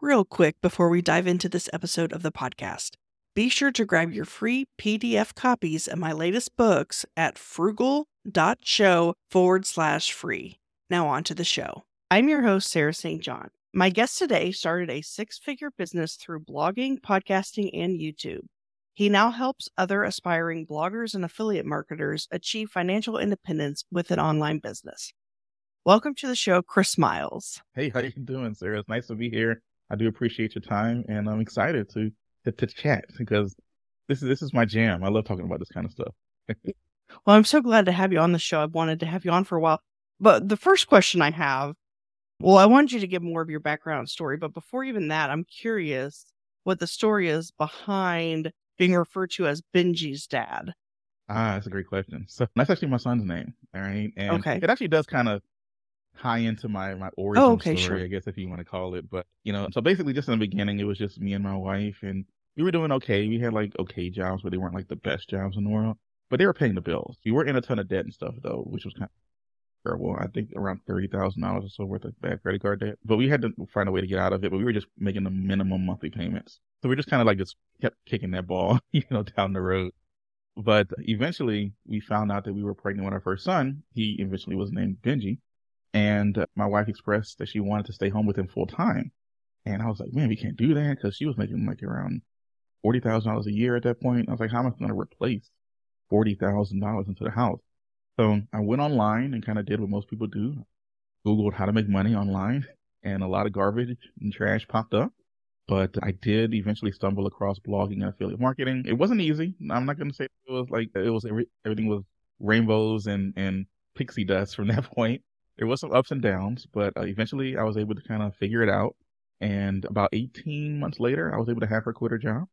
Real quick before we dive into this episode of the podcast, be sure to grab your free PDF copies of my latest books at frugal.show/free. Now on to the show. I'm your host, Sarah St. John. My guest today started a six-figure business through blogging, podcasting, and YouTube. He now helps other aspiring bloggers and affiliate marketers achieve financial independence with an online business. Welcome to the show, Chris Myles. Hey, how you doing, Sarah? It's nice to be here. I do appreciate your time, and I'm excited to chat because this is my jam. I love talking about this kind of stuff. Well, I'm so glad to have you on the show. I've wanted to have you on for a while. But the first question I have, I wanted you to give more of your background story, but before even that, I'm curious what the story is behind being referred to as Benji's dad. That's a great question. So that's actually my son's name, all right? And It actually does kind of tie into my origin story, sure. I guess, if you want to call it. But, so basically just in the beginning, it was just me and my wife, and we were doing okay. We had okay jobs, but they weren't the best jobs in the world, but they were paying the bills. We were in a ton of debt and stuff, though, which was kind of terrible. I think around $30,000 or so worth of bad credit card debt, but we had to find a way to get out of it. But we were just making the minimum monthly payments, so we just kind of just kept kicking that ball, down the road. But eventually, we found out that we were pregnant with our first son. He eventually was named Benji, and my wife expressed that she wanted to stay home with him full time. And I was like, man, we can't do that because she was making around $40,000 a year at that point. I was like, how am I going to replace $40,000 into the house? So I went online and kind of did what most people do, Googled how to make money online, and a lot of garbage and trash popped up. But I did eventually stumble across blogging and affiliate marketing. It wasn't easy. I'm not going to say it was everything was rainbows and pixie dust from that point. There was some ups and downs, but eventually I was able to kind of figure it out. And about 18 months later, I was able to have her quit her job.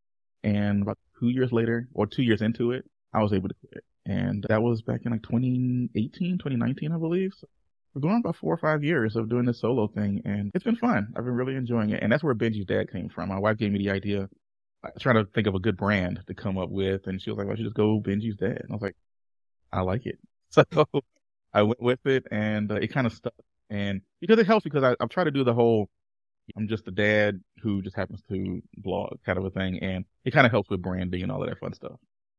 And about 2 years later, or 2 years into it, I was able to quit. And that was back in 2018, 2019, I believe. So we're going on about 4 or 5 years of doing this solo thing, and it's been fun. I've been really enjoying it. And that's where Benji's dad came from. My wife gave me the idea. I was trying to think of a good brand to come up with, and she was like, why don't you just go Benji's dad? And I was like, I like it. So I went with it, and it kind of stuck. And because it helps, because I've tried to do the whole, I'm just a dad who just happens to blog kind of a thing, and it kind of helps with branding and all of that fun stuff.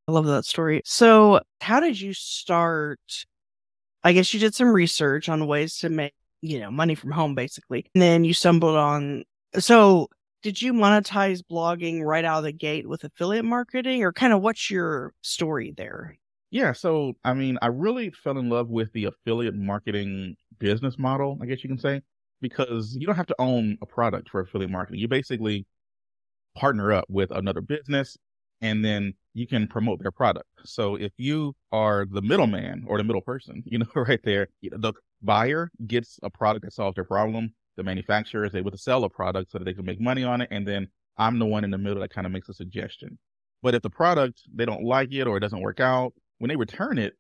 I love that story. So how did you start? I guess you did some research on ways to make, money from home, basically. And then you stumbled on. So did you monetize blogging right out of the gate with affiliate marketing, or kind of what's your story there? Yeah. So, I really fell in love with the affiliate marketing business model, I guess you can say, because you don't have to own a product for affiliate marketing. You basically partner up with another business, and then you can promote their product. So if you are the middleman or the middle person, right there, the buyer gets a product that solves their problem. The manufacturer is able to sell a product so that they can make money on it. And then I'm the one in the middle that kind of makes a suggestion. But if the product, they don't like it or it doesn't work out, when they return it,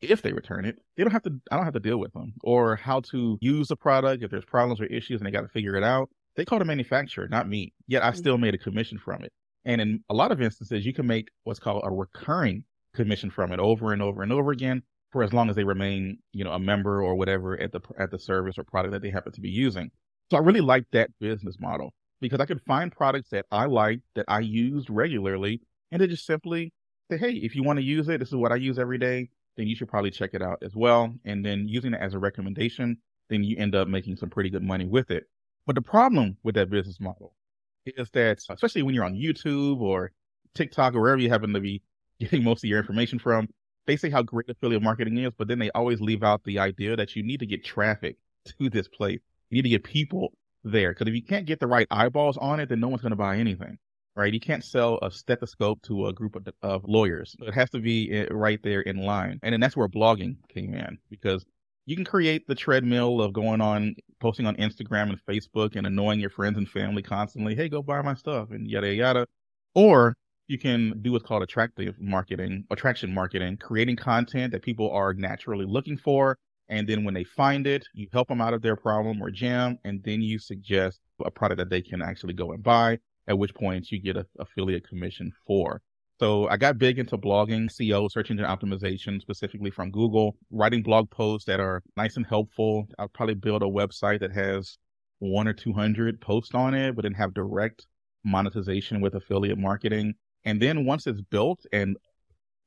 if they return it, I don't have to deal with them or how to use the product. If there's problems or issues and they got to figure it out, they call the manufacturer, not me. Yet I still made a commission from it. And in a lot of instances, you can make what's called a recurring commission from it over and over and over again for as long as they remain, a member or whatever at the service or product that they happen to be using. So I really liked that business model because I could find products that I liked, that I used regularly, and to just simply say, hey, if you want to use it, this is what I use every day, then you should probably check it out as well. And then using it as a recommendation, then you end up making some pretty good money with it. But the problem with that business model is that, especially when you're on YouTube or TikTok or wherever you happen to be getting most of your information from, they say how great affiliate marketing is, but then they always leave out the idea that you need to get traffic to this place. You need to get people there. Because if you can't get the right eyeballs on it, then no one's going to buy anything, right? You can't sell a stethoscope to a group of lawyers. It has to be right there in line. And then that's where blogging came in, because you can create the treadmill of going on, posting on Instagram and Facebook and annoying your friends and family constantly. Hey, go buy my stuff and yada, yada. Or you can do what's called attraction marketing, creating content that people are naturally looking for. And then when they find it, you help them out of their problem or jam. And then you suggest a product that they can actually go and buy, at which point you get an affiliate commission for. So I got big into blogging, SEO, search engine optimization, specifically from Google, writing blog posts that are nice and helpful. I'll probably build a website that has one or 200 posts on it, but then have direct monetization with affiliate marketing. And then once it's built, and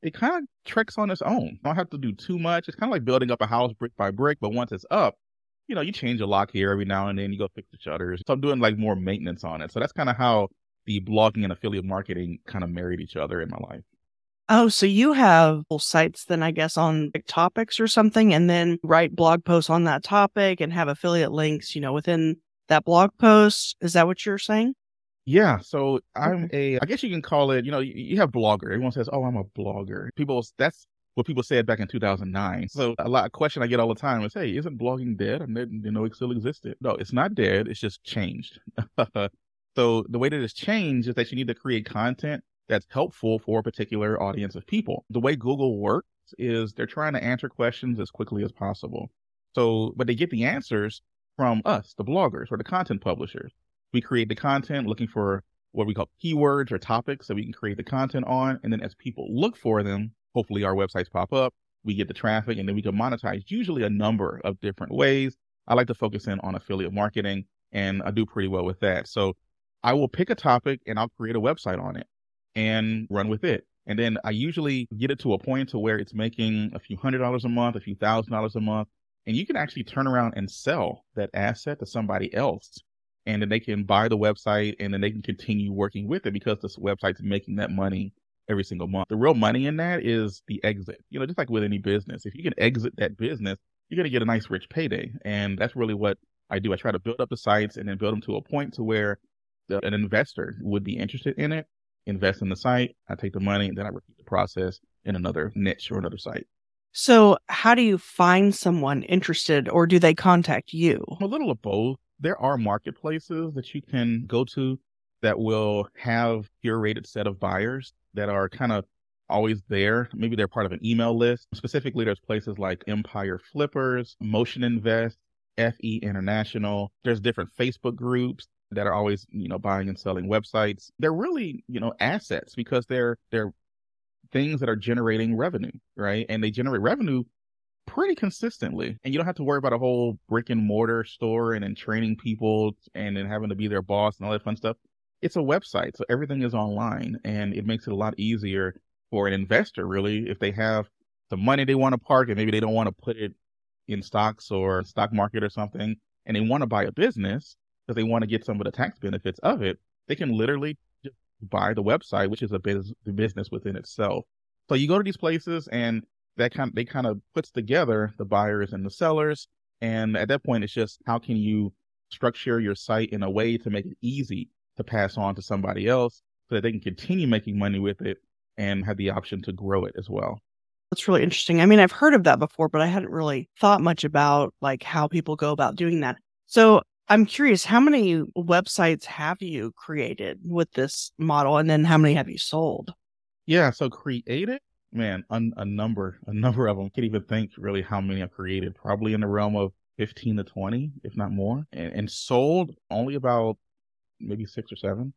it kind of tricks on its own. You don't have to do too much. It's kind of like building up a house brick by brick, but once it's up, you know, you change a lock here every now and then, you go fix the shutters. So I'm doing like more maintenance on it. So that's kind of how the blogging and affiliate marketing kind of married each other in my life. Oh, so you have sites then, I guess, on like, topics or something, and then write blog posts on that topic and have affiliate links, you know, within that blog post. Is that what you're saying? Yeah. So I guess you can call it, you know, you have blogger. Everyone says, oh, I'm a blogger. That's what people said back in 2009. So a question I get all the time is, hey, isn't blogging dead? And then, you know, it still existed. No, it's not dead. It's just changed. So the way that it's changed is that you need to create content that's helpful for a particular audience of people. The way Google works is they're trying to answer questions as quickly as possible. So, but they get the answers from us, the bloggers or the content publishers. We create the content looking for what we call keywords or topics that we can create the content on. And then as people look for them, hopefully our websites pop up, we get the traffic, and then we can monetize usually a number of different ways. I like to focus in on affiliate marketing, and I do pretty well with that. So I will pick a topic and I'll create a website on it and run with it. And then I usually get it to a point to where it's making a few $100s a month, a few $1,000s a month, and you can actually turn around and sell that asset to somebody else. And then they can buy the website, and then they can continue working with it because this website's making that money every single month. The real money in that is the exit. You know, just like with any business, if you can exit that business, you're going to get a nice rich payday. And that's really what I do. I try to build up the sites and then build them to a point to where an investor would be interested in it, invest in the site. I take the money, and then I repeat the process in another niche or another site. So how do you find someone interested, or do they contact you? I'm a little of both. There are marketplaces that you can go to that will have a curated set of buyers that are kind of always there. Maybe they're part of an email list. Specifically, there's places like Empire Flippers, Motion Invest, FE International. There's different Facebook groups that are always, you know, buying and selling websites. They're really, you know, assets because they're things that are generating revenue, right? And they generate revenue pretty consistently. And you don't have to worry about a whole brick and mortar store and then training people and then having to be their boss and all that fun stuff. It's a website. So everything is online, and it makes it a lot easier for an investor, really, if they have the money they want to park and maybe they don't want to put it in stocks or stock market or something, and they want to buy a business because they want to get some of the tax benefits of it. They can literally just buy the website, which is a business within itself. So you go to these places, and they kind of puts together the buyers and the sellers. And at that point, it's just how can you structure your site in a way to make it easy to pass on to somebody else so that they can continue making money with it and have the option to grow it as well. That's really interesting. I mean, I've heard of that before, but I hadn't really thought much about like how people go about doing that. So I'm curious, how many websites have you created with this model? And then how many have you sold? Yeah, so created? Man, a number of them. Can't even think really how many I've created. Probably in the realm of 15 to 20, if not more. And sold only about maybe 6 or 7.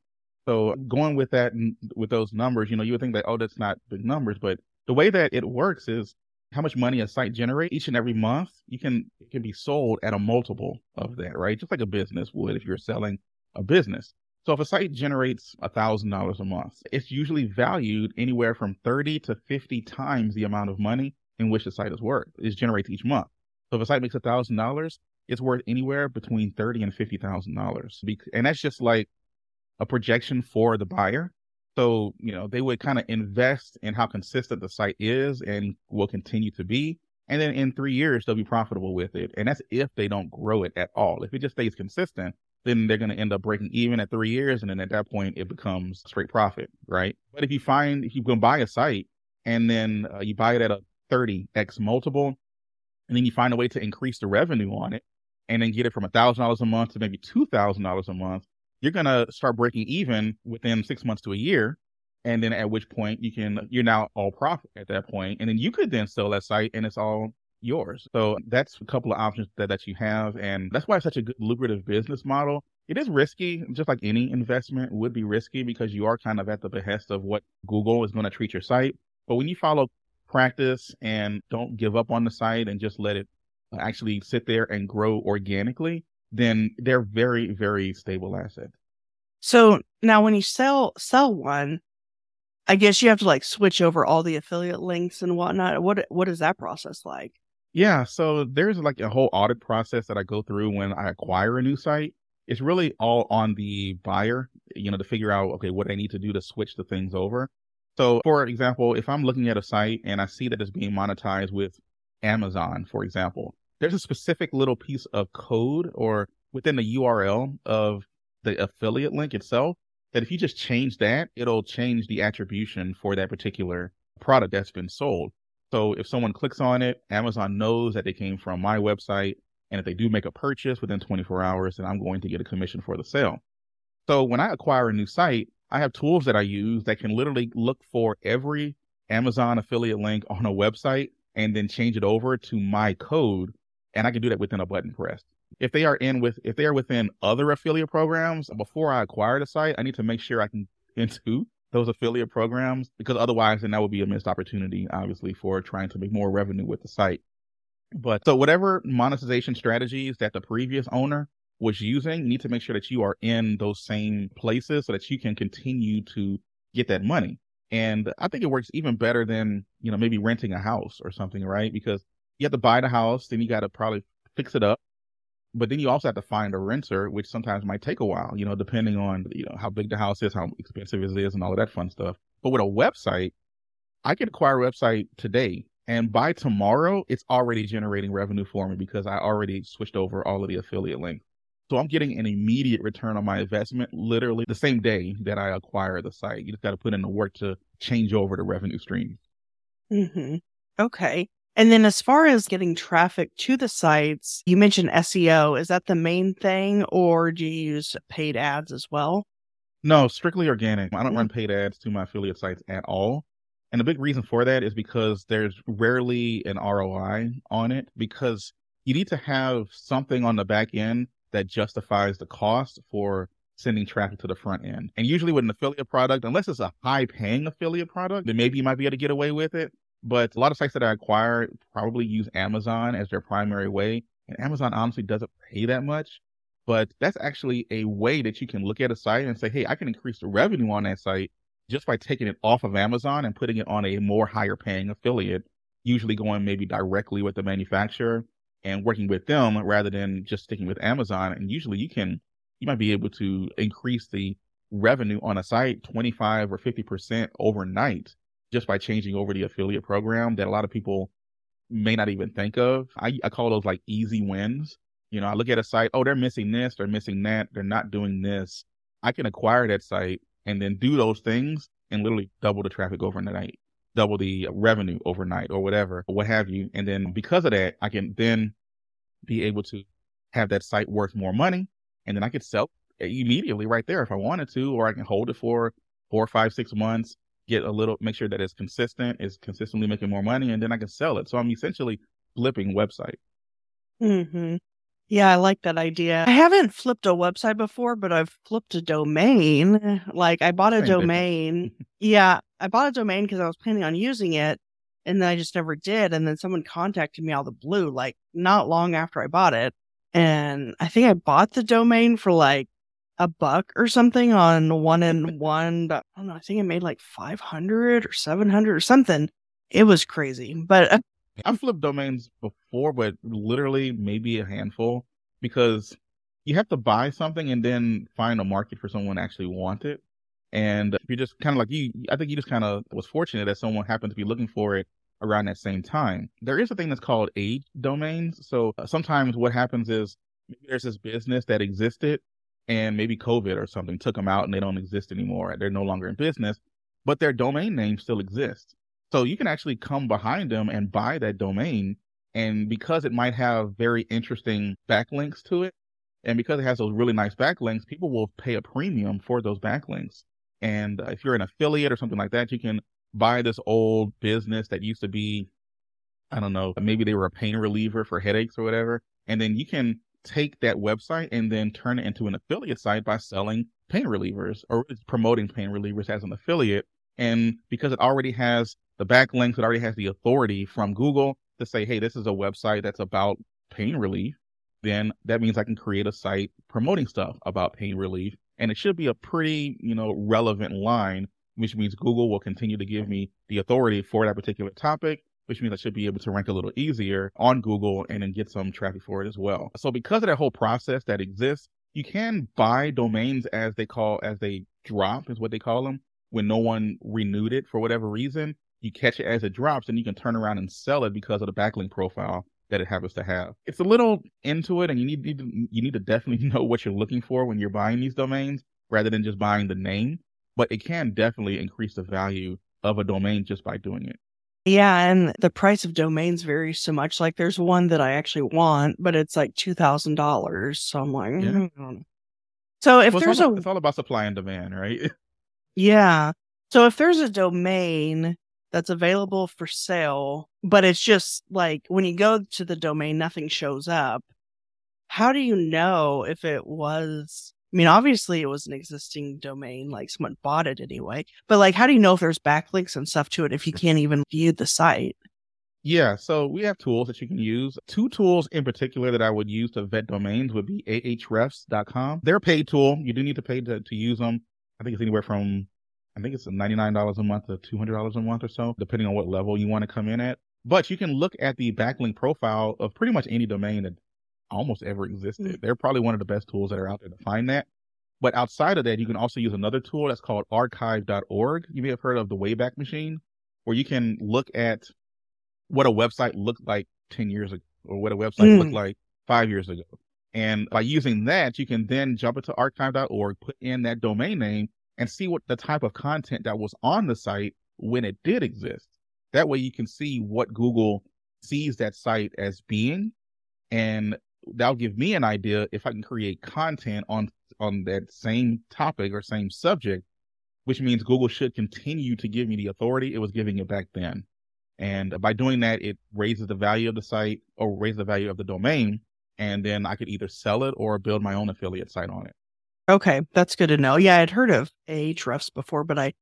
So going with that and with those numbers, you know, you would think that, oh, that's not big numbers. But the way that it works is how much money a site generates each and every month. It can be sold at a multiple of that, right? Just like a business would if you're selling a business. So if a site generates $1,000 a month, it's usually valued anywhere from 30 to 50 times the amount of money in which the site is worth. It generates each month. So if a site makes $1,000, it's worth anywhere between $30,000 and $50,000. And that's just like a projection for the buyer. So, you know, they would kind of invest in how consistent the site is and will continue to be. And then in 3 years, they'll be profitable with it. And that's if they don't grow it at all. If it just stays consistent, then they're going to end up breaking even at 3 years. And then at that point, it becomes straight profit, right? But if you can buy a site and then you buy it at a 30x multiple, and then you find a way to increase the revenue on it and then get it from $1,000 a month to maybe $2,000 a month, you're going to start breaking even within 6 months to a year. And then at which point you're now all profit at that point. And then you could then sell that site and it's all yours. So that's a couple of options that you have. And that's why it's such a good lucrative business model. It is risky, just like any investment would be risky, because you are kind of at the behest of what Google is going to treat your site. But when you follow practice and don't give up on the site and just let it actually sit there and grow organically, then they're very, very stable assets. So now when you sell one, I guess you have to like switch over all the affiliate links and whatnot. What is that process like? Yeah, so there's like a whole audit process that I go through when I acquire a new site. It's really all on the buyer, to figure out, okay, what I need to do to switch the things over. So for example, if I'm looking at a site and I see that it's being monetized with Amazon, for example, there's a specific little piece of code or within the URL of the affiliate link itself, that if you just change that, it'll change the attribution for that particular product that's been sold. So if someone clicks on it, Amazon knows that they came from my website. And if they do make a purchase within 24 hours, then I'm going to get a commission for the sale. So when I acquire a new site, I have tools that I use that can literally look for every Amazon affiliate link on a website and then change it over to my code. And I can do that within a button press. If they are within other affiliate programs, before I acquire the site, I need to make sure I can into those affiliate programs, because otherwise, then that would be a missed opportunity, obviously, for trying to make more revenue with the site. But so whatever monetization strategies that the previous owner was using, you need to make sure that you are in those same places so that you can continue to get that money. And I think it works even better than, maybe renting a house or something, right? Because you have to buy the house, then you got to probably fix it up. But then you also have to find a renter, which sometimes might take a while, depending on, how big the house is, how expensive it is and all of that fun stuff. But with a website, I could acquire a website today. And by tomorrow, it's already generating revenue for me because I already switched over all of the affiliate links. So I'm getting an immediate return on my investment, literally the same day that I acquire the site. You just got to put in the work to change over the revenue stream. Mm-hmm. Okay. And then as far as getting traffic to the sites, you mentioned SEO. Is that the main thing, or do you use paid ads as well? No, strictly organic. I don't run paid ads to my affiliate sites at all. And the big reason for that is because there's rarely an ROI on it, because you need to have something on the back end that justifies the cost for sending traffic to the front end. And usually with an affiliate product, unless it's a high paying affiliate product, then maybe you might be able to get away with it. But a lot of sites that I acquire probably use Amazon as their primary way. And Amazon honestly doesn't pay that much. But that's actually a way that you can look at a site and say, hey, I can increase the revenue on that site just by taking it off of Amazon and putting it on a more higher paying affiliate, usually going maybe directly with the manufacturer and working with them rather than just sticking with Amazon. And usually you might be able to increase the revenue on a site 25 or 50% overnight just by changing over the affiliate program that a lot of people may not even think of. I call those like easy wins. I look at a site, oh, they're missing this, they're missing that, they're not doing this. I can acquire that site and then do those things and literally double the traffic overnight, double the revenue overnight or whatever, or what have you. And then because of that, I can then be able to have that site worth more money. And then I could sell immediately right there if I wanted to, or I can hold it for 4, 5, 6 months, make sure that it's consistent, it's consistently making more money, and then I can sell it. So I'm essentially flipping website. Mm-hmm. Yeah, I like that idea. I haven't flipped a website before, but I've flipped a domain. Like I bought a domain. Yeah, I bought a domain because I was planning on using it, and then I just never did. And then someone contacted me out of the blue, like not long after I bought it. And I think I bought the domain for like $1 or something on 1&1. I don't know. I think it made like 500 or 700 or something. It was crazy, but. I've flipped domains before, but literally maybe a handful, because you have to buy something and then find a market for someone to actually want it. And if you're just kind of like I think you just kind of was fortunate that someone happened to be looking for it around that same time. There is a thing that's called age domains. So sometimes what happens is there's this business that existed and maybe COVID or something took them out and they don't exist anymore. They're no longer in business, but their domain name still exists. So you can actually come behind them and buy that domain. And because it might have very interesting backlinks to it, and because it has those really nice backlinks, people will pay a premium for those backlinks. And if you're an affiliate or something like that, you can buy this old business that used to be, I don't know, maybe they were a pain reliever for headaches or whatever. And then you can take that website and then turn it into an affiliate site by selling pain relievers or promoting pain relievers as an affiliate. And because it already has the backlinks, it already has the authority from Google to say, hey, this is a website that's about pain relief. then that means I can create a site promoting stuff about pain relief. And it should be a pretty, relevant line, which means Google will continue to give me the authority for that particular topic, which means I should be able to rank a little easier on Google and then get some traffic for it as well. So because of that whole process that exists, you can buy domains as they drop is what they call them. When no one renewed it for whatever reason, you catch it as it drops and you can turn around and sell it because of the backlink profile that it happens to have. It's a little into it, and you need to definitely know what you're looking for when you're buying these domains rather than just buying the name. But it can definitely increase the value of a domain just by doing it. Yeah, and the price of domains varies so much. Like there's one that I actually want, but it's like $2,000. So I'm like, I don't know. So if it's all about supply and demand, right? Yeah. So if there's a domain that's available for sale, but it's just like when you go to the domain, nothing shows up. How do you know if it was? I mean, obviously it was an existing domain, like someone bought it anyway, but like, how do you know if there's backlinks and stuff to it if you can't even view the site? Yeah, so we have tools that you can use. Two tools in particular that I would use to vet domains would be ahrefs.com. They're a paid tool. You do need to pay to use them. I think it's $99 a month to $200 a month or so, depending on what level you want to come in at. But you can look at the backlink profile of pretty much any domain that almost ever existed. They're probably one of the best tools that are out there to find that. But outside of that, you can also use another tool that's called archive.org. You may have heard of the Wayback Machine, where you can look at what a website looked like 10 years ago or what a website looked like 5 years ago. And by using that, you can then jump into archive.org, put in that domain name, and see what the type of content that was on the site when it did exist. That way you can see what Google sees that site as being, and that'll give me an idea if I can create content on that same topic or same subject, which means Google should continue to give me the authority it was giving it back then. And by doing that, it raises the value of the site or raises the value of the domain, and then I could either sell it or build my own affiliate site on it. Okay, that's good to know. Yeah, I'd heard of ahrefs before, but I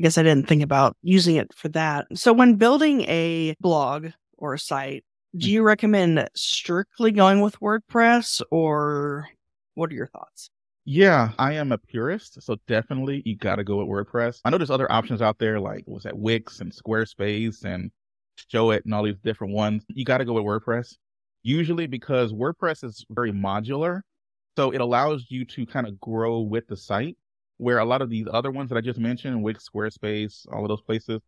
guess I didn't think about using it for that. So when building a blog or a site, do you recommend strictly going with WordPress, or what are your thoughts? Yeah, I am a purist, so definitely you got to go with WordPress. I know there's other options out there like Wix and Squarespace and Showit and all these different ones. You got to go with WordPress, usually because WordPress is very modular. So it allows you to kind of grow with the site, where a lot of these other ones that I just mentioned, Wix, Squarespace, all of those places,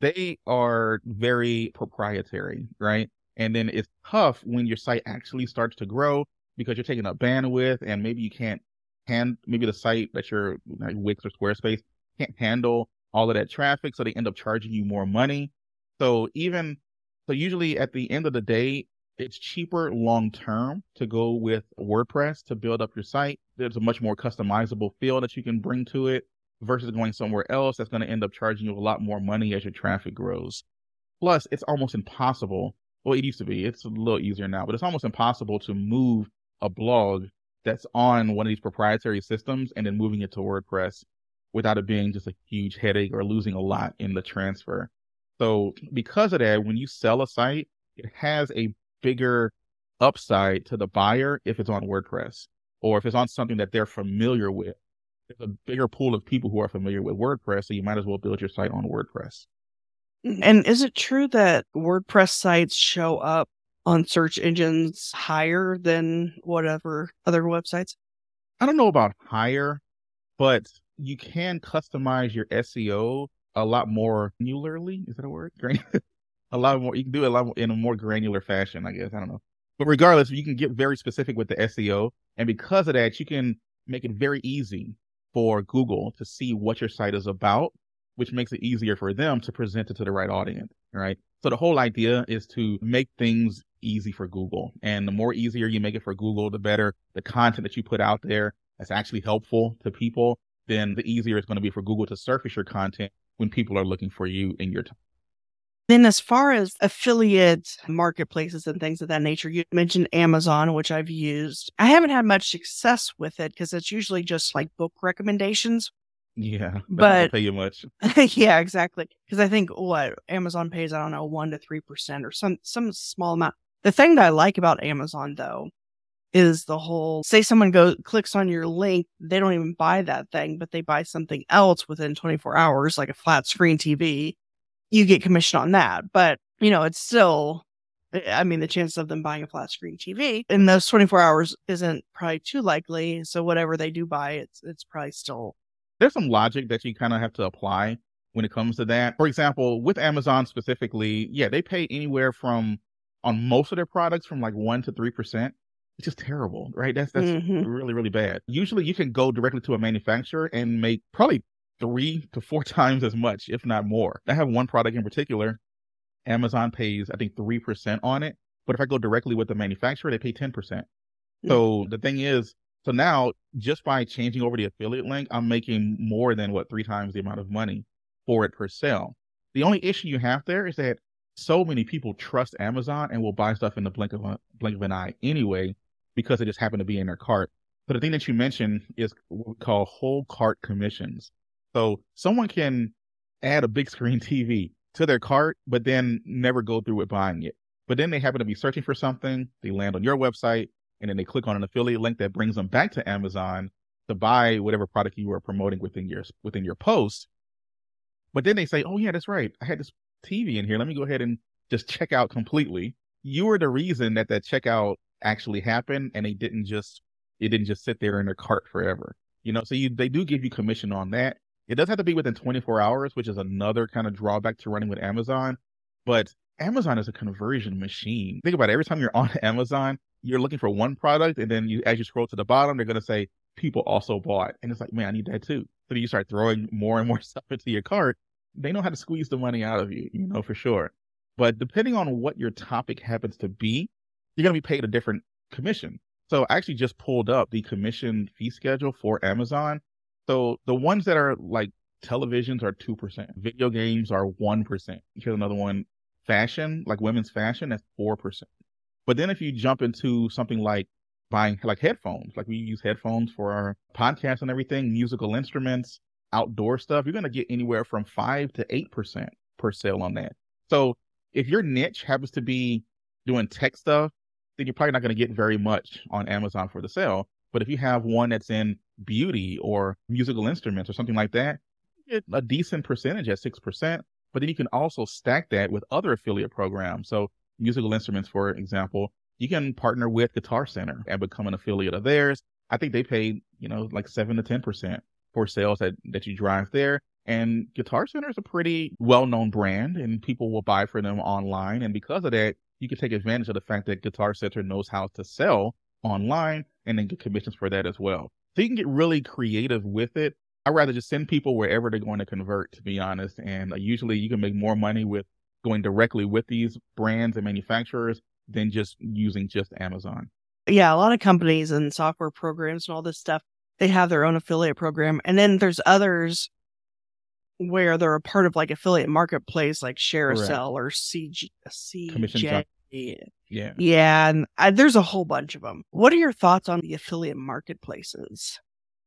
they are very proprietary, right? And then it's tough when your site actually starts to grow because you're taking up bandwidth and maybe you can't maybe the site that you're like Wix or Squarespace can't handle all of that traffic. So they end up charging you more money. So usually at the end of the day, it's cheaper long-term to go with WordPress to build up your site. There's a much more customizable feel that you can bring to it versus going somewhere else that's going to end up charging you a lot more money as your traffic grows. Plus, it's almost impossible. Well, it used to be. It's a little easier now, but it's almost impossible to move a blog that's on one of these proprietary systems and then moving it to WordPress without it being just a huge headache or losing a lot in the transfer. So because of that, when you sell a site, it has a bigger upside to the buyer if it's on WordPress or if it's on something that they're familiar with. There's a bigger pool of people who are familiar with WordPress, so you might as well build your site on WordPress. And is it true that WordPress sites show up on search engines higher than whatever other websites? I don't know about higher, but you can customize your SEO a lot more granularly. Is that a word? A lot more, you can do it a lot more, in a more granular fashion, I guess. I don't know. But regardless, you can get very specific with the SEO. And because of that, you can make it very easy for Google to see what your site is about, which makes it easier for them to present it to the right audience, right? So the whole idea is to make things easy for Google. And the more easier you make it for Google, the better the content that you put out there that's actually helpful to people, then the easier it's going to be for Google to surface your content when people are looking for you in your time. Then as far as affiliate marketplaces and things of that nature, you mentioned Amazon, which I've used. I haven't had much success with it because it's usually just like book recommendations. Yeah, but doesn't pay you much. Yeah, exactly. Because I think what Amazon pays, I don't know, 1 to 3% or some small amount. The thing that I like about Amazon, though, is the whole, say someone clicks on your link, they don't even buy that thing, but they buy something else within 24 hours, like a flat screen TV, you get commission on that. But, you know, it's still, I mean, the chance of them buying a flat screen TV in those 24 hours isn't probably too likely. So whatever they do buy, it's probably still. There's some logic that you kind of have to apply when it comes to that. For example, with Amazon specifically, yeah, they pay anywhere from, on most of their products, from like 1% to 3%. It's just terrible, right? That's really, really bad. Usually you can go directly to a manufacturer and make probably 3 to 4 times as much, if not more. I have one product in particular. Amazon pays, I think, 3% on it. But if I go directly with the manufacturer, they pay 10%. Mm-hmm. So the thing is, so now just by changing over the affiliate link, I'm making more than 3 times the amount of money for it per sale. The only issue you have there is that so many people trust Amazon and will buy stuff in the blink of an eye anyway, because it just happened to be in their cart. So the thing that you mentioned is what we call whole cart commissions. So someone can add a big screen TV to their cart, but then never go through with buying it. But then they happen to be searching for something, they land on your website, and then they click on an affiliate link that brings them back to Amazon to buy whatever product you are promoting within your post. But then they say, oh yeah, that's right, I had this TV in here, let me go ahead and just check out completely. You were the reason that checkout actually happened, and it didn't just sit there in their cart forever. You know, so they do give you commission on that. It does have to be within 24 hours, which is another kind of drawback to running with Amazon. But Amazon is a conversion machine. Think about it. Every time you're on Amazon, you're looking for one product, and then as you scroll to the bottom, they're going to say, people also bought. And it's like, man, I need that too. So you start throwing more and more stuff into your cart. They know how to squeeze the money out of you, you know, for sure. But depending on what your topic happens to be, you're going to be paid a different commission. So I actually just pulled up the commission fee schedule for Amazon. So the ones that are like televisions are 2%. Video games are 1%. Here's another one, fashion, like women's fashion, that's 4%. But then if you jump into something like buying like headphones, like we use headphones for our podcasts and everything, musical instruments, outdoor stuff, you're going to get anywhere from 5 to 8% per sale on that. So if your niche happens to be doing tech stuff, then you're probably not going to get very much on Amazon for the sale. But if you have one that's in beauty or musical instruments or something like that, you get a decent percentage at 6%. But then you can also stack that with other affiliate programs. So musical instruments, for example, you can partner with Guitar Center and become an affiliate of theirs. I think they pay, you know, like 7 to 10% for sales that you drive there. And Guitar Center is a pretty well-known brand, and people will buy for them online. And because of that, you can take advantage of the fact that Guitar Center knows how to sell online and then get commissions for that as well. So you can get really creative with it. I'd rather just send people wherever they're going to convert, to be honest. And usually you can make more money with going directly with these brands and manufacturers than just using just Amazon. Yeah, a lot of companies and software programs and all this stuff, they have their own affiliate program. And then there's others where they're a part of like affiliate marketplace, like ShareASale or CJ. Commission Junction. Yeah. Yeah. And there's a whole bunch of them. What are your thoughts on the affiliate marketplaces?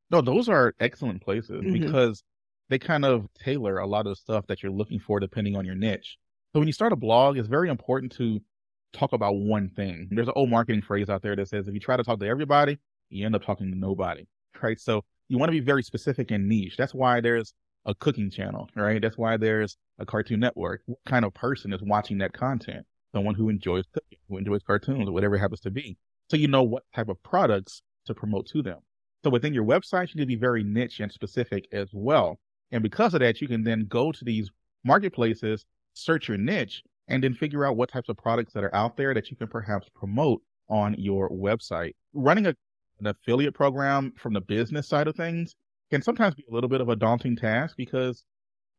No, those are excellent places because they kind of tailor a lot of the stuff that you're looking for depending on your niche. So when you start a blog, it's very important to talk about one thing. There's an old marketing phrase out there that says, if you try to talk to everybody, you end up talking to nobody. Right. So you want to be very specific and niche. That's why there's a cooking channel, right? That's why there's a Cartoon Network. What kind of person is watching that content? Someone who enjoys cooking, who enjoys cartoons, or whatever it happens to be. So you know what type of products to promote to them. So within your website, you need to be very niche and specific as well. And because of that, you can then go to these marketplaces, search your niche, and then figure out what types of products that are out there that you can perhaps promote on your website. Running an affiliate program from the business side of things can sometimes be a little bit of a daunting task because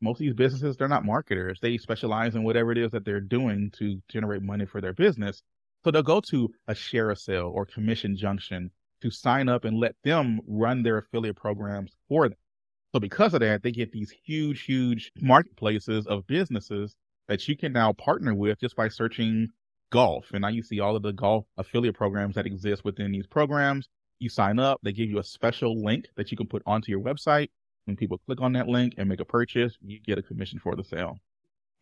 most of these businesses, they're not marketers. They specialize in whatever it is that they're doing to generate money for their business. So they'll go to a ShareASale or Commission Junction to sign up and let them run their affiliate programs for them. So because of that, they get these huge, huge marketplaces of businesses that you can now partner with just by searching golf. And now you see all of the golf affiliate programs that exist within these programs. You sign up, they give you a special link that you can put onto your website. When people click on that link and make a purchase, you get a commission for the sale.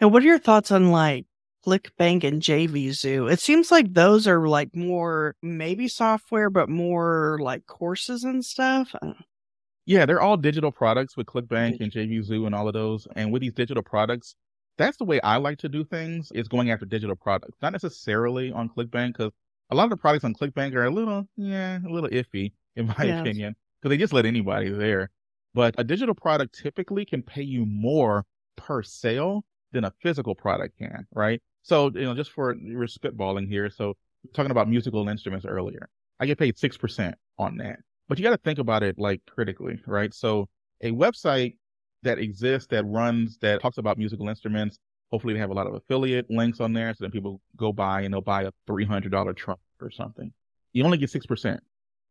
And what are your thoughts on like ClickBank and JVZoo. It seems like those are like more maybe software, but more like courses and stuff. Yeah, they're all digital products with ClickBank and JVZoo and all of those. And with these digital products, that's the way I like to do things, is going after digital products, not necessarily on ClickBank, because a lot of the products on ClickBank are a little iffy, in my opinion, because they just let anybody there. But a digital product typically can pay you more per sale than a physical product can, right? So, just for, we're spitballing here. So talking about musical instruments earlier, I get paid 6% on that. But you got to think about it like critically, right? So a website that exists, that talks about musical instruments, hopefully they have a lot of affiliate links on there. So then people go by and they'll buy a $300 trumpet or something. You only get 6%.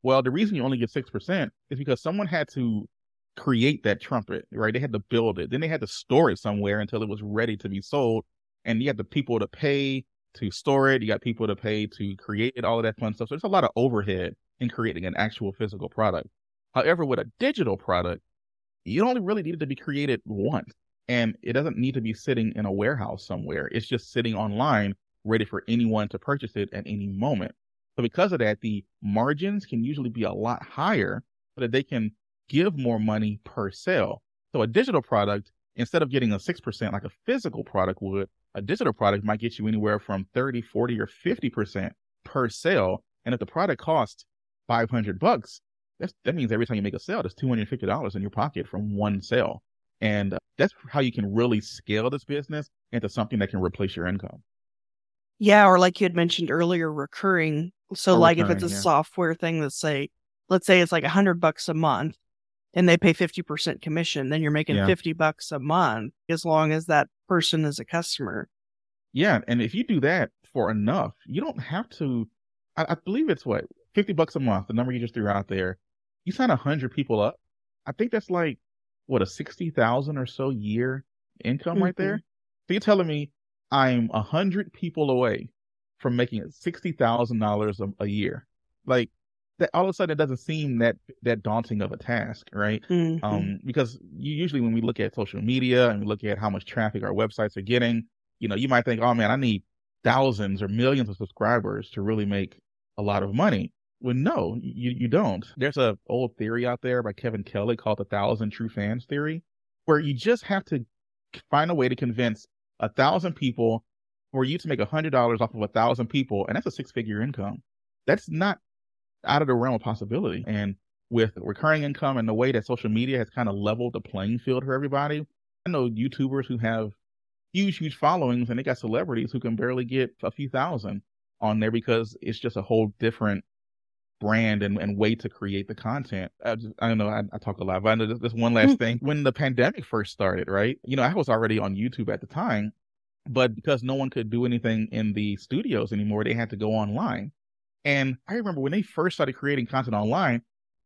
Well, the reason you only get 6% is because someone had to create that trumpet, right? They had to build it. Then they had to store it somewhere until it was ready to be sold. And you got the people to pay to store it. You got people to pay to create it, all of that fun stuff. So there's a lot of overhead in creating an actual physical product. However, with a digital product, you only really need it to be created once, and it doesn't need to be sitting in a warehouse somewhere. It's just sitting online, ready for anyone to purchase it at any moment. So because of that, the margins can usually be a lot higher so that they can give more money per sale. So a digital product, instead of getting a 6% like a physical product would, a digital product might get you anywhere from 30, 40, or 50% per sale. And if the product costs $500, that means every time you make a sale, there's $250 in your pocket from one sale. And that's how you can really scale this business into something that can replace your income. Yeah, or like you had mentioned earlier, recurring. So if it's a software thing that's let's say it's like $100 a month and they pay 50% commission, then you're making $50 a month as long as that person is a customer. Yeah, and if you do that for enough, you don't have to, I believe it's what, $50 a month, the number you just threw out there, you sign 100 people up. I think that's like, what, a 60,000 or so year income right there? So you're telling me I'm 100 people away from making $60,000 a year. Like, that, all of a sudden, it doesn't seem that daunting of a task, right? Because you usually, when we look at social media and we look at how much traffic our websites are getting, you might think, oh man, I need thousands or millions of subscribers to really make a lot of money. Well, no, you don't. There's an old theory out there by Kevin Kelly called the 1,000 true fans theory, where you just have to find a way to convince 1,000 people for you to make $100 off of 1,000 people. And that's a 6-figure income. That's not out of the realm of possibility. And with recurring income and the way that social media has kind of leveled the playing field for everybody, I know YouTubers who have huge, huge followings and they got celebrities who can barely get a few thousand on there because it's just a whole different brand and way to create the content. I talk a lot, but I know this one last thing. When the pandemic first started, right? I was already on YouTube at the time, but because no one could do anything in the studios anymore, they had to go online. And I remember when they first started creating content online, it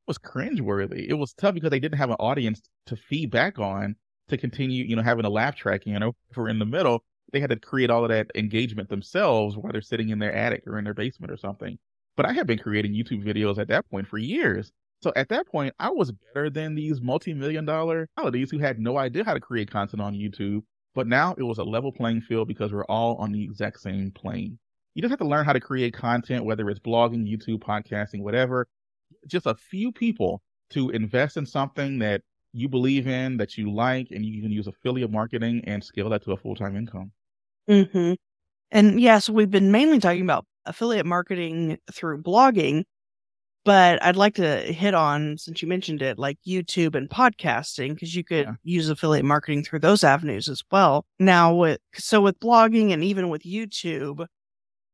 was cringeworthy. It was tough because they didn't have an audience to feed back on to continue, having a laugh track, if we're in the middle. They had to create all of that engagement themselves while they're sitting in their attic or in their basement or something. But I had been creating YouTube videos at that point for years. So at that point, I was better than these multi-million-dollar personalities who had no idea how to create content on YouTube. But now it was a level playing field because we're all on the exact same plane. You just have to learn how to create content, whether it's blogging, YouTube, podcasting, whatever. Just a few people to invest in something that you believe in, that you like, and you can use affiliate marketing and scale that to a full-time income. And so we've been mainly talking about affiliate marketing through blogging, but I'd like to hit on, since you mentioned it, like YouTube and podcasting, because you could use affiliate marketing through those avenues as well. Now, with blogging and even with YouTube,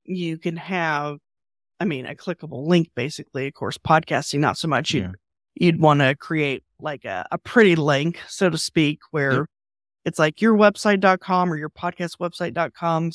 you can have, a clickable link, basically. Of course, podcasting, not so much. You'd want to create like a pretty link, so to speak, where it's like your website.com or your podcast website.com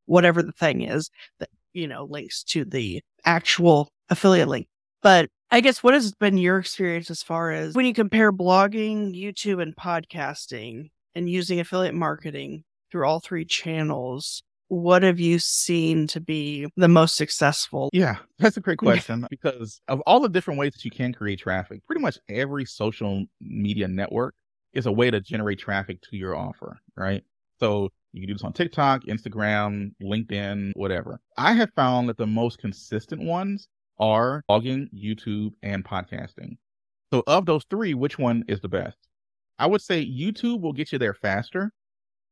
/ whatever the thing is that, links to the actual affiliate link. But I guess what has been your experience as far as when you compare blogging, YouTube, and podcasting and using affiliate marketing through all three channels? What have you seen to be the most successful? Yeah, that's a great question because of all the different ways that you can create traffic, pretty much every social media network is a way to generate traffic to your offer, right? So You can do this on TikTok, Instagram, LinkedIn, whatever. I have found that the most consistent ones are blogging, YouTube, and podcasting. So of those three, which one is the best? I would say YouTube will get you there faster,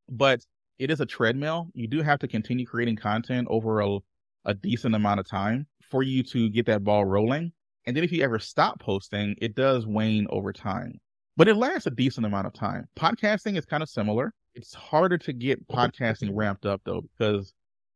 but it is a treadmill. You do have to continue creating content over a decent amount of time for you to get that ball rolling. And then if you ever stop posting, it does wane over time, but it lasts a decent amount of time. Podcasting is kind of similar. It's harder to get podcasting ramped up though, because,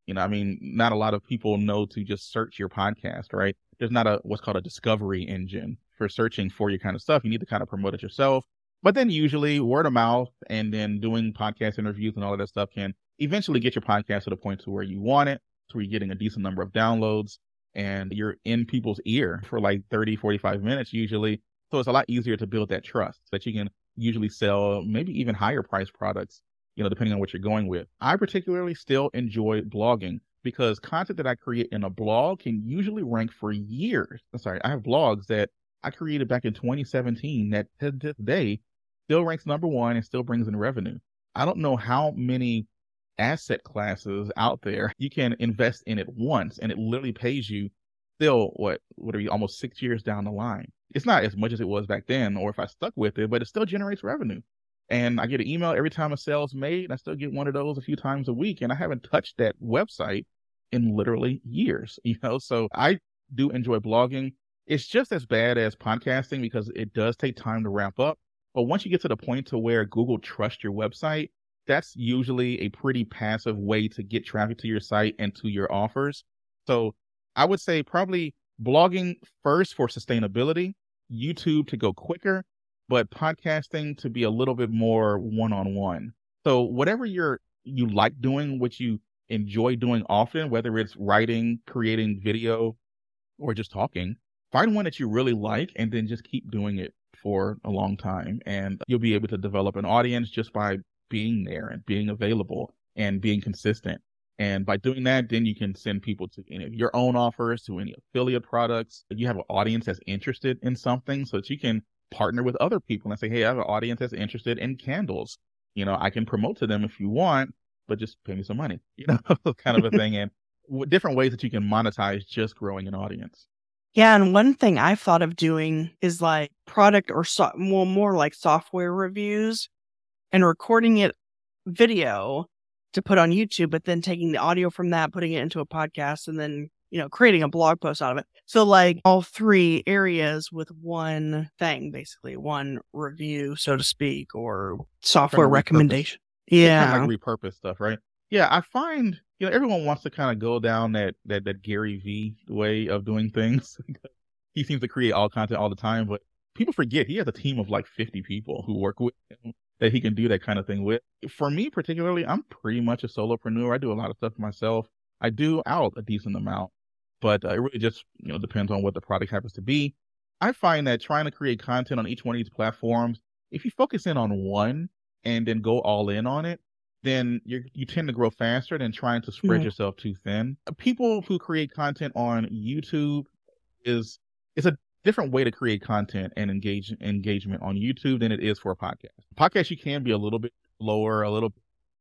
not a lot of people know to just search your podcast, right? There's not what's called a discovery engine for searching for your kind of stuff. You need to kind of promote it yourself, but then usually word of mouth and then doing podcast interviews and all of that stuff can eventually get your podcast to the point to where you want it, to where you're getting a decent number of downloads and you're in people's ear for like 30, 45 minutes usually. So it's a lot easier to build that trust that you can usually sell maybe even higher priced products, depending on what you're going with. I particularly still enjoy blogging because content that I create in a blog can usually rank for years. I have blogs that I created back in 2017 that to this day still ranks #1 and still brings in revenue. I don't know how many asset classes out there you can invest in it once and it literally pays you still almost 6 years down the line. It's not as much as it was back then or if I stuck with it, but it still generates revenue. And I get an email every time a sale's made, and I still get one of those a few times a week, and I haven't touched that website in literally years, So I do enjoy blogging. It's just as bad as podcasting because it does take time to ramp up. But once you get to the point to where Google trusts your website, that's usually a pretty passive way to get traffic to your site and to your offers. So I would say probably blogging first for sustainability, YouTube to go quicker, but podcasting to be a little bit more one-on-one. So whatever you like doing, what you enjoy doing often, whether it's writing, creating video, or just talking, find one that you really like and then just keep doing it for a long time. And you'll be able to develop an audience just by being there and being available and being consistent. And by doing that, then you can send people to any of your own offers, to any affiliate products. You have an audience that's interested in something so that you can partner with other people and say, hey, I have an audience that's interested in candles. I can promote to them if you want, but just pay me some money, kind of a thing. And different ways that you can monetize just growing an audience. Yeah. And one thing I thought of doing is like product or more like software reviews and recording it video to put on YouTube, but then taking the audio from that, putting it into a podcast and then, creating a blog post out of it. So like all three areas with one thing, basically one review, so to speak, or software recommendation. Yeah. Kind of like repurpose stuff, right? Yeah. I find, everyone wants to kind of go down that Gary V way of doing things. He seems to create all content all the time, but people forget he has a team of like 50 people who work with him that he can do that kind of thing with. For me particularly, I'm pretty much a solopreneur. I do a lot of stuff myself. I do out a decent amount, but it really just depends on what the product happens to be. I find that trying to create content on each one of these platforms, if you focus in on one and then go all in on it, then you tend to grow faster than trying to spread yourself too thin. People who create content on YouTube it's a different way to create content and engagement on YouTube than it is for a podcast. Podcast, you can be a little bit slower, a little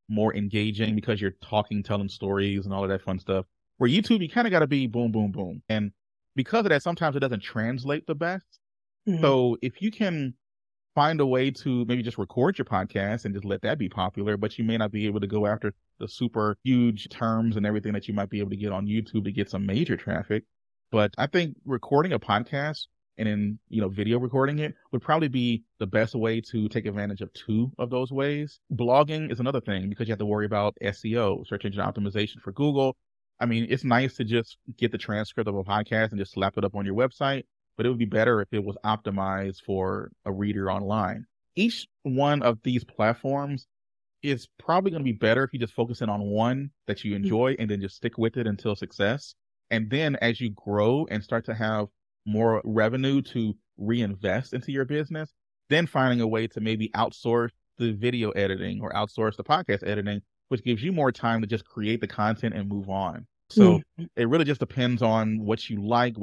more engaging because you're talking, telling stories and all of that fun stuff. Where YouTube, you kind of got to be boom, boom, boom. And because of that, sometimes it doesn't translate the best. Mm-hmm. So if you can find a way to maybe just record your podcast and just let that be popular, but you may not be able to go after the super huge terms and everything that you might be able to get on YouTube to get some major traffic. But I think recording a podcast and then, video recording it would probably be the best way to take advantage of two of those ways. Blogging is another thing because you have to worry about SEO, search engine optimization for Google. It's nice to just get the transcript of a podcast and just slap it up on your website, but it would be better if it was optimized for a reader online. Each one of these platforms is probably going to be better if you just focus in on one that you enjoy and then just stick with it until success. And then as you grow and start to have more revenue to reinvest into your business, then finding a way to maybe outsource the video editing or outsource the podcast editing, which gives you more time to just create the content and move on. So it really just depends on what you like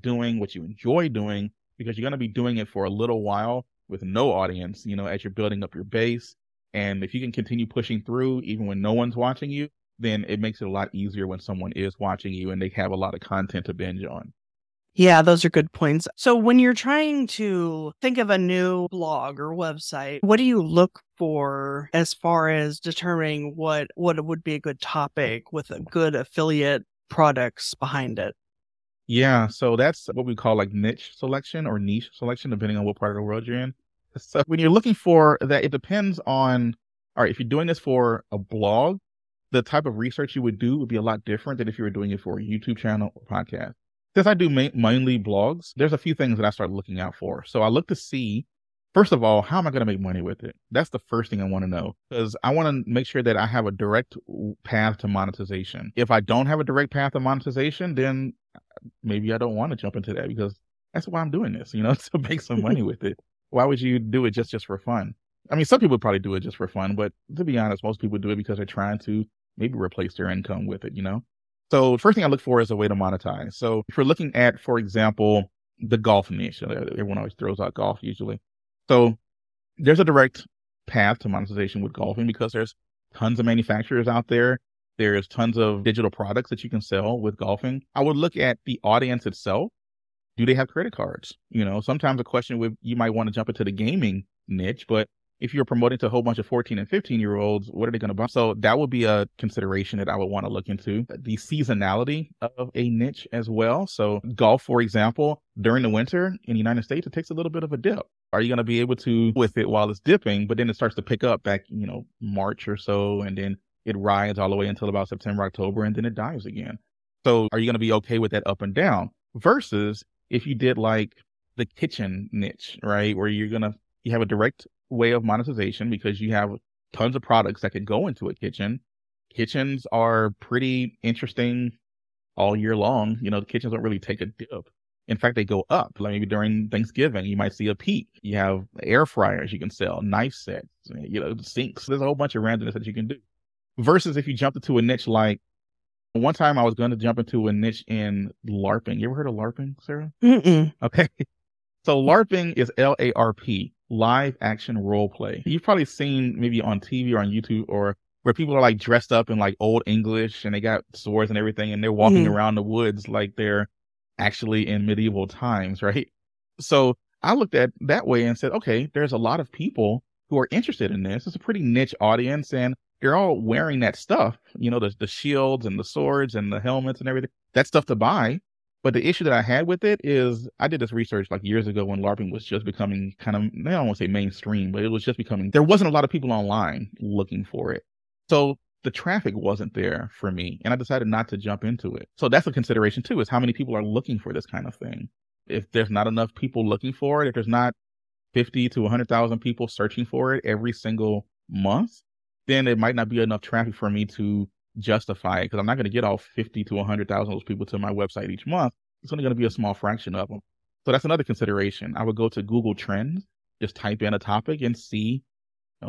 doing, what you enjoy doing, because you're going to be doing it for a little while with no audience, as you're building up your base And if you can continue pushing through, even when no one's watching you, then it makes it a lot easier when someone is watching you and they have a lot of content to binge on. Yeah, those are good points. So when you're trying to think of a new blog or website, what do you look for as far as determining what would be a good topic with a good affiliate products behind it? Yeah, so that's what we call like niche selection, depending on what part of the world you're in. So when you're looking for that, it depends on, all right, if you're doing this for a blog, the type of research you would do would be a lot different than if you were doing it for a YouTube channel or podcast. Since I do mainly blogs, there's a few things that I start looking out for. So I look to see, first of all, how am I going to make money with it? That's the first thing I want to know, because I want to make sure that I have a direct path to monetization. If I don't have a direct path to monetization, then maybe I don't want to jump into that, because that's why I'm doing this, to make some money with it. Why would you do it just for fun? I mean, some people probably do it just for fun, but to be honest, most people do it because they're trying to maybe replace their income with it, So the first thing I look for is a way to monetize. So if you're looking at, for example, the golf niche, everyone always throws out golf usually. So there's a direct path to monetization with golfing because there's tons of manufacturers out there. There's tons of digital products that you can sell with golfing. I would look at the audience itself. Do they have credit cards? Sometimes a question would, you might want to jump into the gaming niche, but if you're promoting to a whole bunch of 14 and 15-year-olds, what are they going to buy? So that would be a consideration that I would want to look into. The seasonality of a niche as well. So golf, for example, during the winter in the United States, it takes a little bit of a dip. Are you going to be able to with it while it's dipping, but then it starts to pick up back, March or so, and then it rides all the way until about September, October, and then it dives again. So are you going to be okay with that up and down? Versus if you did like the kitchen niche, right, where you have a direct way of monetization because you have tons of products that could go into a kitchen. Kitchens are pretty interesting all year long. The kitchens don't really take a dip. In fact, they go up. Like maybe during Thanksgiving, you might see a peak. You have air fryers you can sell, knife sets, sinks. There's a whole bunch of randomness that you can do. Versus if you jumped into a niche like, one time I was going to jump into a niche in LARPing. You ever heard of LARPing, Sarah? Mm-mm. Okay. So LARPing is LARP, live action role play. You've probably seen maybe on TV or on YouTube or where people are like dressed up in like old English and they got swords and everything and they're walking around the woods like they're actually in medieval times, right? So I looked at that way and said, okay, there's a lot of people who are interested in this. It's a pretty niche audience and they're all wearing that stuff, the shields and the swords and the helmets and everything. That's stuff to buy. But the issue that I had with it is I did this research like years ago when LARPing was just becoming kind of, I don't want to say mainstream, but it was just becoming, there wasn't a lot of people online looking for it. So the traffic wasn't there for me and I decided not to jump into it. So that's a consideration too, is how many people are looking for this kind of thing. If there's not enough people looking for it, if there's not 50 to 100,000 people searching for it every single month, then it might not be enough traffic for me to justify it, because I'm not going to get all 50 to 100,000 of those people to my website each month. It's only going to be a small fraction of them. So that's another consideration. I would go to Google Trends, just type in a topic and see,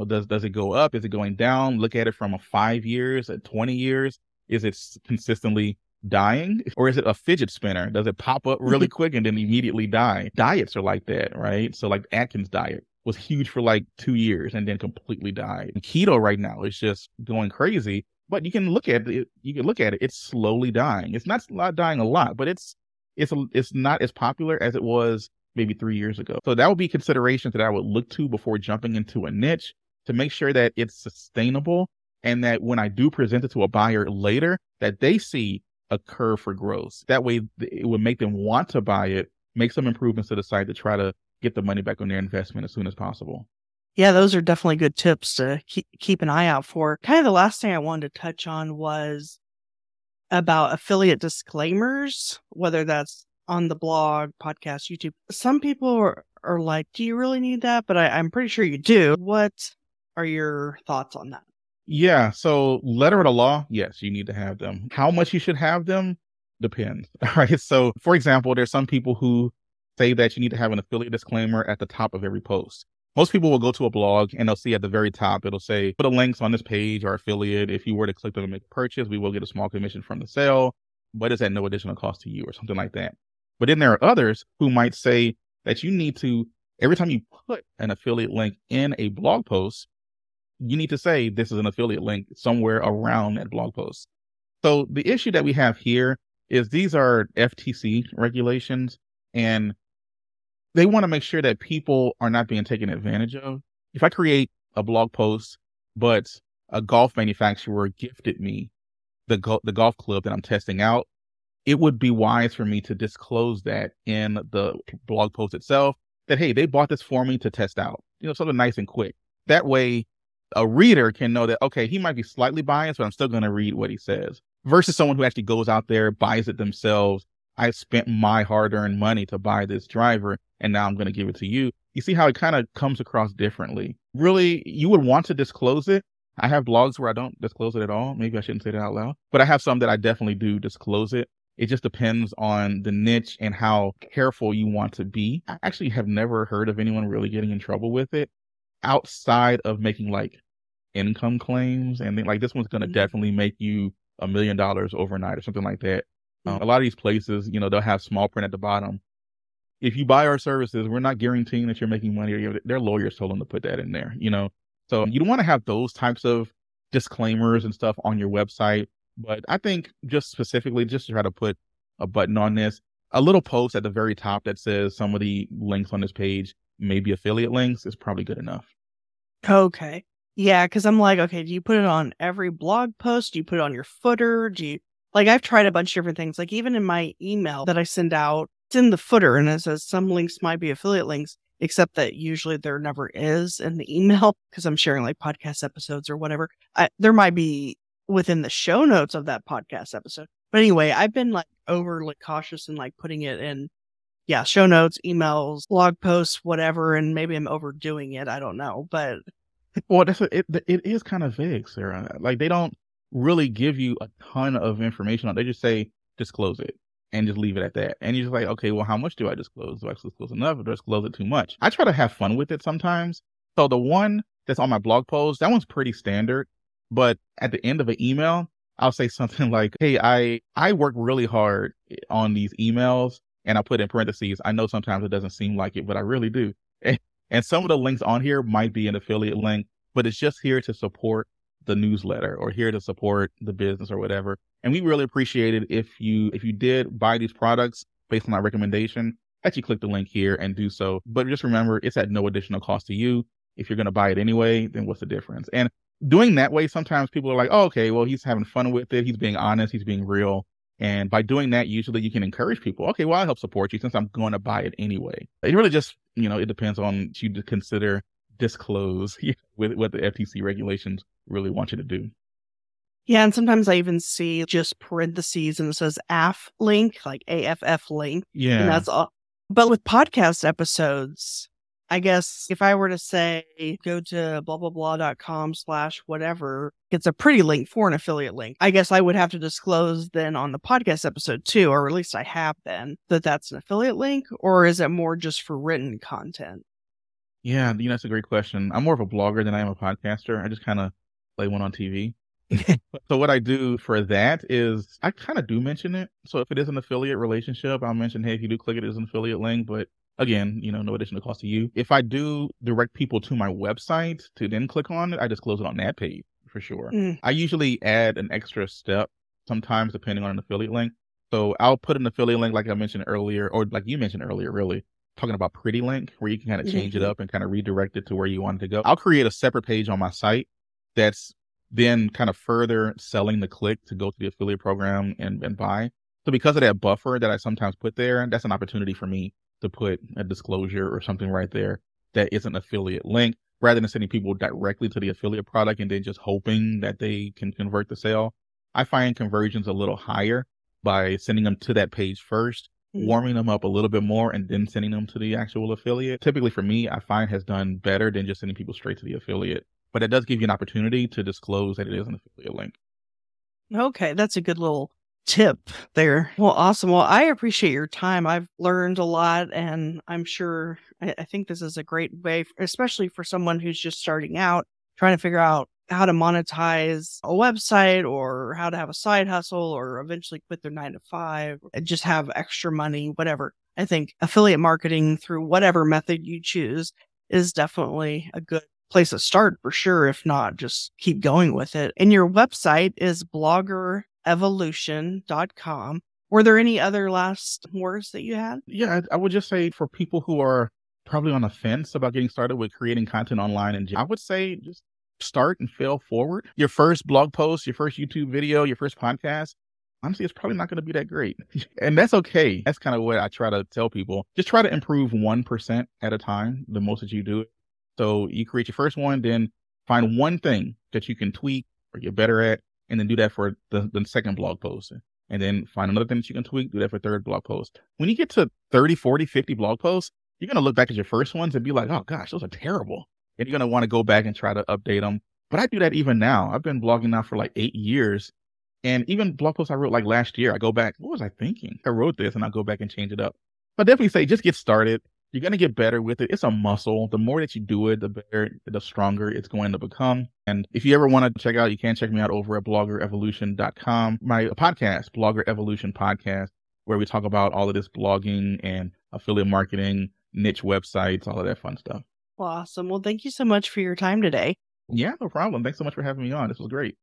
does it go up? Is it going down? Look at it from a 5 years, a 20 years. Is it consistently dying? Or is it a fidget spinner? Does it pop up really quick and then immediately die? Diets are like that, right? So like Atkins diet was huge for like 2 years and then completely died. And keto right now is just going crazy. But you can look at it. It's slowly dying. It's not dying a lot, but it's not as popular as it was maybe 3 years ago. So that would be considerations that I would look to before jumping into a niche to make sure that it's sustainable and that when I do present it to a buyer later, that they see a curve for growth. That way it would make them want to buy it, make some improvements to the site to try to get the money back on their investment as soon as possible. Yeah, those are definitely good tips to keep an eye out for. Kind of the last thing I wanted to touch on was about affiliate disclaimers, whether that's on the blog, podcast, YouTube. Some people are like, do you really need that? But I'm pretty sure you do. What are your thoughts on that? Yeah, so letter of the law, yes, you need to have them. How much you should have them depends. All right. So, for example, there's some people who say that you need to have an affiliate disclaimer at the top of every post. Most people will go to a blog and they'll see at the very top, it'll say, put the links on this page or affiliate. If you were to click them and make a purchase, we will get a small commission from the sale, but it's at no additional cost to you or something like that. But then there are others who might say that you need to, every time you put an affiliate link in a blog post, you need to say this is an affiliate link somewhere around that blog post. So the issue that we have here is these are FTC regulations, and they want to make sure that people are not being taken advantage of. If I create a blog post, but a golf manufacturer gifted me the golf club that I'm testing out, it would be wise for me to disclose that in the blog post itself, that, hey, they bought this for me to test out, you know, something nice and quick. That way a reader can know that, okay, he might be slightly biased, but I'm still going to read what he says, versus someone who actually goes out there, buys it themselves. I spent my hard-earned money to buy this driver, and now I'm going to give it to you. You see how it kind of comes across differently. Really, you would want to disclose it. I have blogs where I don't disclose it at all. Maybe I shouldn't say that out loud, but I have some that I definitely do disclose it. It just depends on the niche and how careful you want to be. I actually have never heard of anyone really getting in trouble with it outside of making like income claims. And then, like, this one's going to definitely make you $1 million overnight or something like that. A lot of these places, you know, they'll have small print at the bottom. If you buy our services, we're not guaranteeing that you're making money, or their lawyers told them to put that in there, you know? So you don't want to have those types of disclaimers and stuff on your website. But I think just specifically, just to try to put a button on this, a little post at the very top that says some of the links on this page may be affiliate links is probably good enough. Okay. Yeah, because I'm like, okay, do you put it on every blog post? Do you put it on your footer? Do you, like, I've tried a bunch of different things. Like, even in my email that I send out, it's in the footer and it says some links might be affiliate links, except that usually there never is in the email, because I'm sharing like podcast episodes or whatever. There might be within the show notes of that podcast episode. But anyway, I've been like overly cautious in like putting it in, yeah, show notes, emails, blog posts, whatever. And maybe I'm overdoing it. I don't know. But well, that's what it is kind of vague, Sarah. Like, they don't really give you a ton of information on it. They just say, disclose it and just leave it at that. And you're just like, okay, well, how much do I disclose? Do I disclose enough or disclose it too much? I try to have fun with it sometimes. So the one that's on my blog post, that one's pretty standard. But at the end of an email, I'll say something like, hey, I work really hard on these emails, and I put in parentheses, I know sometimes it doesn't seem like it, but I really do. And some of the links on here might be an affiliate link, but it's just here to support the newsletter or here to support the business or whatever. And we really appreciate it if you did buy these products based on my recommendation, that you click the link here and do so. But just remember, it's at no additional cost to you. If you're going to buy it anyway, then what's the difference? And doing that way, sometimes people are like, oh, okay, well, he's having fun with it. He's being honest. He's being real. And by doing that, usually you can encourage people. Okay, well, I'll help support you since I'm going to buy it anyway. It really just, you know, it depends on what you consider disclose with what the FTC regulations really want you to do. Yeah, and sometimes I even see just parentheses and it says AF link, like AFF link. Yeah. And that's all. But with podcast episodes, I guess if I were to say, go to blahblahblah.com/whatever, it's a pretty link for an affiliate link. I guess I would have to disclose then on the podcast episode too, or at least I have then, that's an affiliate link, or is it more just for written content? Yeah, you know, that's a great question. I'm more of a blogger than I am a podcaster. I just kind of play one on TV. So what I do for that is I kind of do mention it. So if it is an affiliate relationship, I'll mention, hey, if you do click it, it's an affiliate link, but again, you know, no additional cost to you. If I do direct people to my website to then click on it, I disclose it on that page for sure. I usually add an extra step sometimes depending on an affiliate link. So I'll put an affiliate link, like I mentioned earlier, or like you mentioned earlier, really, talking about PrettyLink, where you can kind of change it up and kind of redirect it to where you want it to go. I'll create a separate page on my site that's then kind of further selling the click to go to the affiliate program and buy. So because of that buffer that I sometimes put there, that's an opportunity for me to put a disclosure or something right there that is an affiliate link, rather than sending people directly to the affiliate product and then just hoping that they can convert the sale. I find conversions a little higher by sending them to that page first, warming them up a little bit more, and then sending them to the actual affiliate. Typically for me, I find has done better than just sending people straight to the affiliate. But that does give you an opportunity to disclose that it is an affiliate link. Okay, that's a good little tip there. Well, awesome. Well, I appreciate your time. I've learned a lot, and I'm sure I think this is a great way, especially for someone who's just starting out, trying to figure out how to monetize a website or how to have a side hustle or eventually quit their 9-to-5 and just have extra money, whatever. I think affiliate marketing through whatever method you choose is definitely a good place to start for sure. If not, just keep going with it. And your website is bloggerevolution.com. Were there any other last words that you had? Yeah, I would just say for people who are probably on the fence about getting started with creating content online, and I would say just start and fail forward. Your first blog post, your first YouTube video, your first podcast, honestly, it's probably not going to be that great. And that's okay. That's kind of what I try to tell people. Just try to improve 1% at a time, the most that you do. So you create your first one, then find one thing that you can tweak or get better at, and then do that for the second blog post. And then find another thing that you can tweak, do that for third blog post. When you get to 30, 40, 50 blog posts, you're going to look back at your first ones and be like, oh gosh, those are terrible. And you're going to want to go back and try to update them. But I do that even now. I've been blogging now for like 8 years. And even blog posts I wrote like last year, I go back, what was I thinking? I wrote this, and I'll go back and change it up. But definitely say, just get started. You're going to get better with it. It's a muscle. The more that you do it, the better, the stronger it's going to become. And if you ever want to check out, you can check me out over at bloggerevolution.com. My podcast, Blogger Evolution Podcast, where we talk about all of this blogging and affiliate marketing, niche websites, all of that fun stuff. Well, awesome. Well, thank you so much for your time today. Yeah, no problem. Thanks so much for having me on. This was great.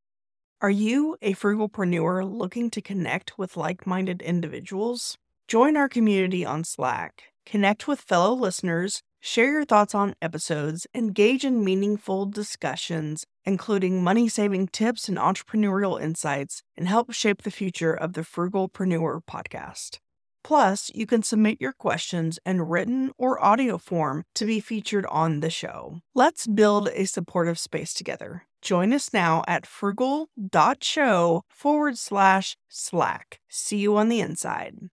Are you a frugalpreneur looking to connect with like-minded individuals? Join our community on Slack. Connect with fellow listeners, share your thoughts on episodes, engage in meaningful discussions, including money-saving tips and entrepreneurial insights, and help shape the future of the Frugalpreneur podcast. Plus, you can submit your questions in written or audio form to be featured on the show. Let's build a supportive space together. Join us now at frugal.show/Slack. See you on the inside.